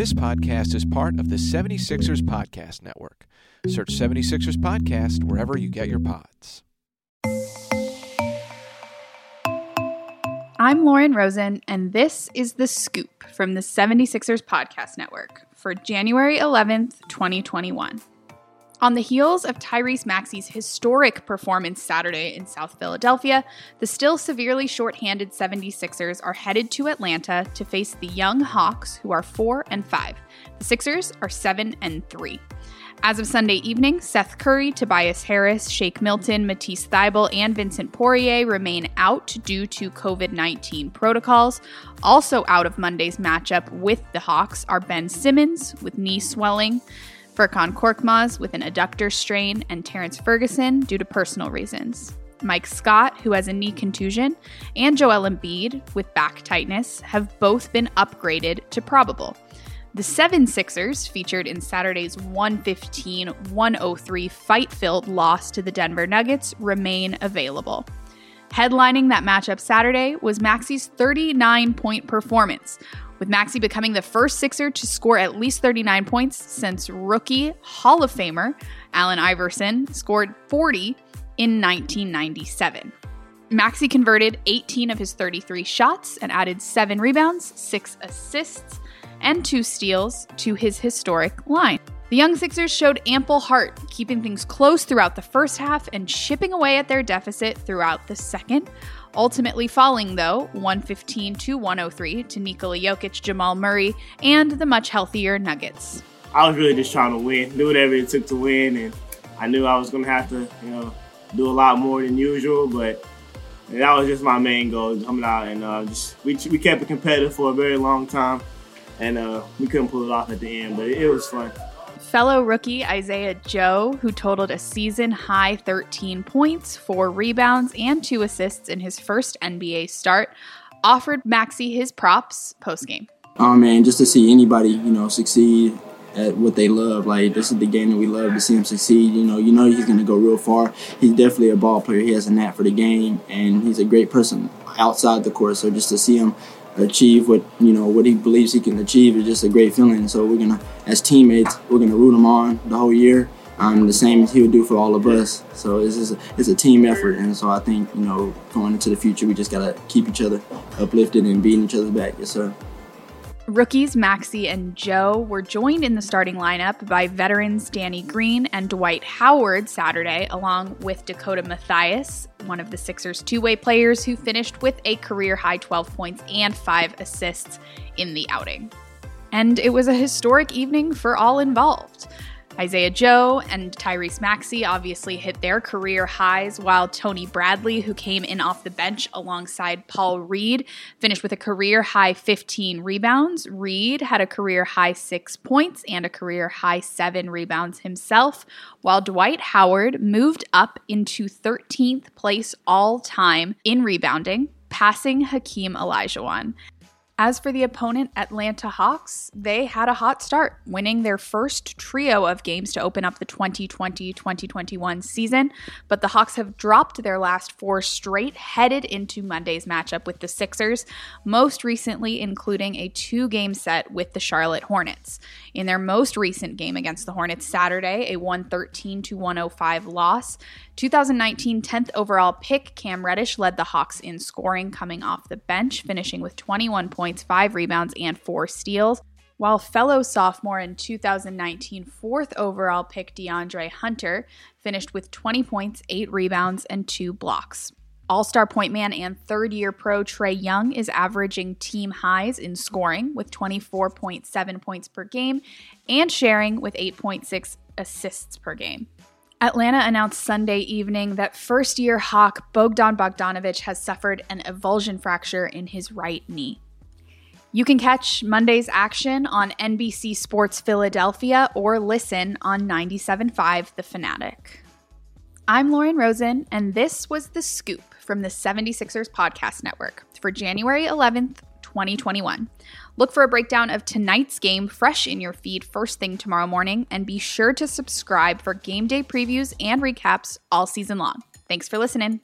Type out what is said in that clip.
This podcast is part of the 76ers Podcast Network. Search 76ers Podcast wherever you get your pods. I'm Lauren Rosen, and this is The Scoop from the 76ers Podcast Network for January 11th, 2021. On the heels of Tyrese Maxey's historic performance Saturday in South Philadelphia, the still severely shorthanded 76ers are headed to Atlanta to face the young Hawks, who are 4-5. The Sixers are 7-3. As of Sunday evening, Seth Curry, Tobias Harris, Shake Milton, Matisse Thybulle, and Vincent Poirier remain out due to COVID-19 protocols. Also out of Monday's matchup with the Hawks are Ben Simmons with knee swelling, Furkan Korkmaz with an adductor strain, and Terrence Ferguson due to personal reasons. Mike Scott, who has a knee contusion, and Joel Embiid with back tightness have both been upgraded to probable. The 76ers, featured in Saturday's 115-103 fight-filled loss to the Denver Nuggets, remain available. Headlining that matchup Saturday was Maxey's 39-point performance, with Maxey becoming the first Sixer to score at least 39 points since rookie Hall of Famer Allen Iverson scored 40 in 1997. Maxey converted 18 of his 33 shots and added 7 rebounds, 6 assists, and 2 steals to his historic line. The young Sixers showed ample heart, keeping things close throughout the first half and chipping away at their deficit throughout the second, ultimately falling, though, 115-103 to Nikola Jokic, Jamal Murray, and the much healthier Nuggets. I was really just trying to win, do whatever it took to win, and I knew I was going to have to, do a lot more than usual, but that was just my main goal, coming out, and we kept it competitive for a very long time, and we couldn't pull it off at the end, but it was fun. Fellow rookie Isaiah Joe, who totaled a season-high 13 points, 4 rebounds, and 2 assists in his first NBA start, offered Maxey his props postgame. Oh, man, just to see anybody, succeed at what they love. Like, this is the game that we love, to see him succeed. You know he's going to go real far. He's definitely a ball player. He has a knack for the game, and he's a great person outside the court. So just to see him achieve what he believes he can achieve is just a great feeling. So we're gonna, as teammates, root him on the whole year. The same as he'll do for all of us. So it's a team effort, and so I think going into the future, we just gotta keep each other uplifted and beating each other back. Yes, sir. Rookies Maxey and Joe were joined in the starting lineup by veterans Danny Green and Dwight Howard Saturday, along with Dakota Mathias, one of the Sixers' two-way players who finished with a career-high 12 points and 5 assists in the outing. And it was a historic evening for all involved. Isaiah Joe and Tyrese Maxey obviously hit their career highs, while Tony Bradley, who came in off the bench alongside Paul Reed, finished with a career-high 15 rebounds. Reed had a career-high 6 points and a career-high 7 rebounds himself, while Dwight Howard moved up into 13th place all-time in rebounding, passing Hakeem Olajuwon. As for the opponent, Atlanta Hawks, they had a hot start, winning their first trio of games to open up the 2020-2021 season, but the Hawks have dropped their last 4 straight, headed into Monday's matchup with the Sixers, most recently including a 2-game set with the Charlotte Hornets. In their most recent game against the Hornets Saturday, a 113-105 loss, 2019 10th overall pick Cam Reddish led the Hawks in scoring coming off the bench, finishing with 21 points, 5 rebounds, and 4 steals, while fellow sophomore and 2019 4th overall pick DeAndre Hunter finished with 20 points, 8 rebounds, and 2 blocks. All-star point man and third-year pro Trae Young is averaging team highs in scoring with 24.7 points per game and sharing with 8.6 assists per game. Atlanta announced Sunday evening that first-year Hawk Bogdan Bogdanovic has suffered an avulsion fracture in his right knee. You can catch Monday's action on NBC Sports Philadelphia or listen on 97.5 The Fanatic. I'm Lauren Rosen, and this was The Scoop from the 76ers Podcast Network for January 11th, 2021. Look for a breakdown of tonight's game fresh in your feed first thing tomorrow morning, and be sure to subscribe for game day previews and recaps all season long. Thanks for listening.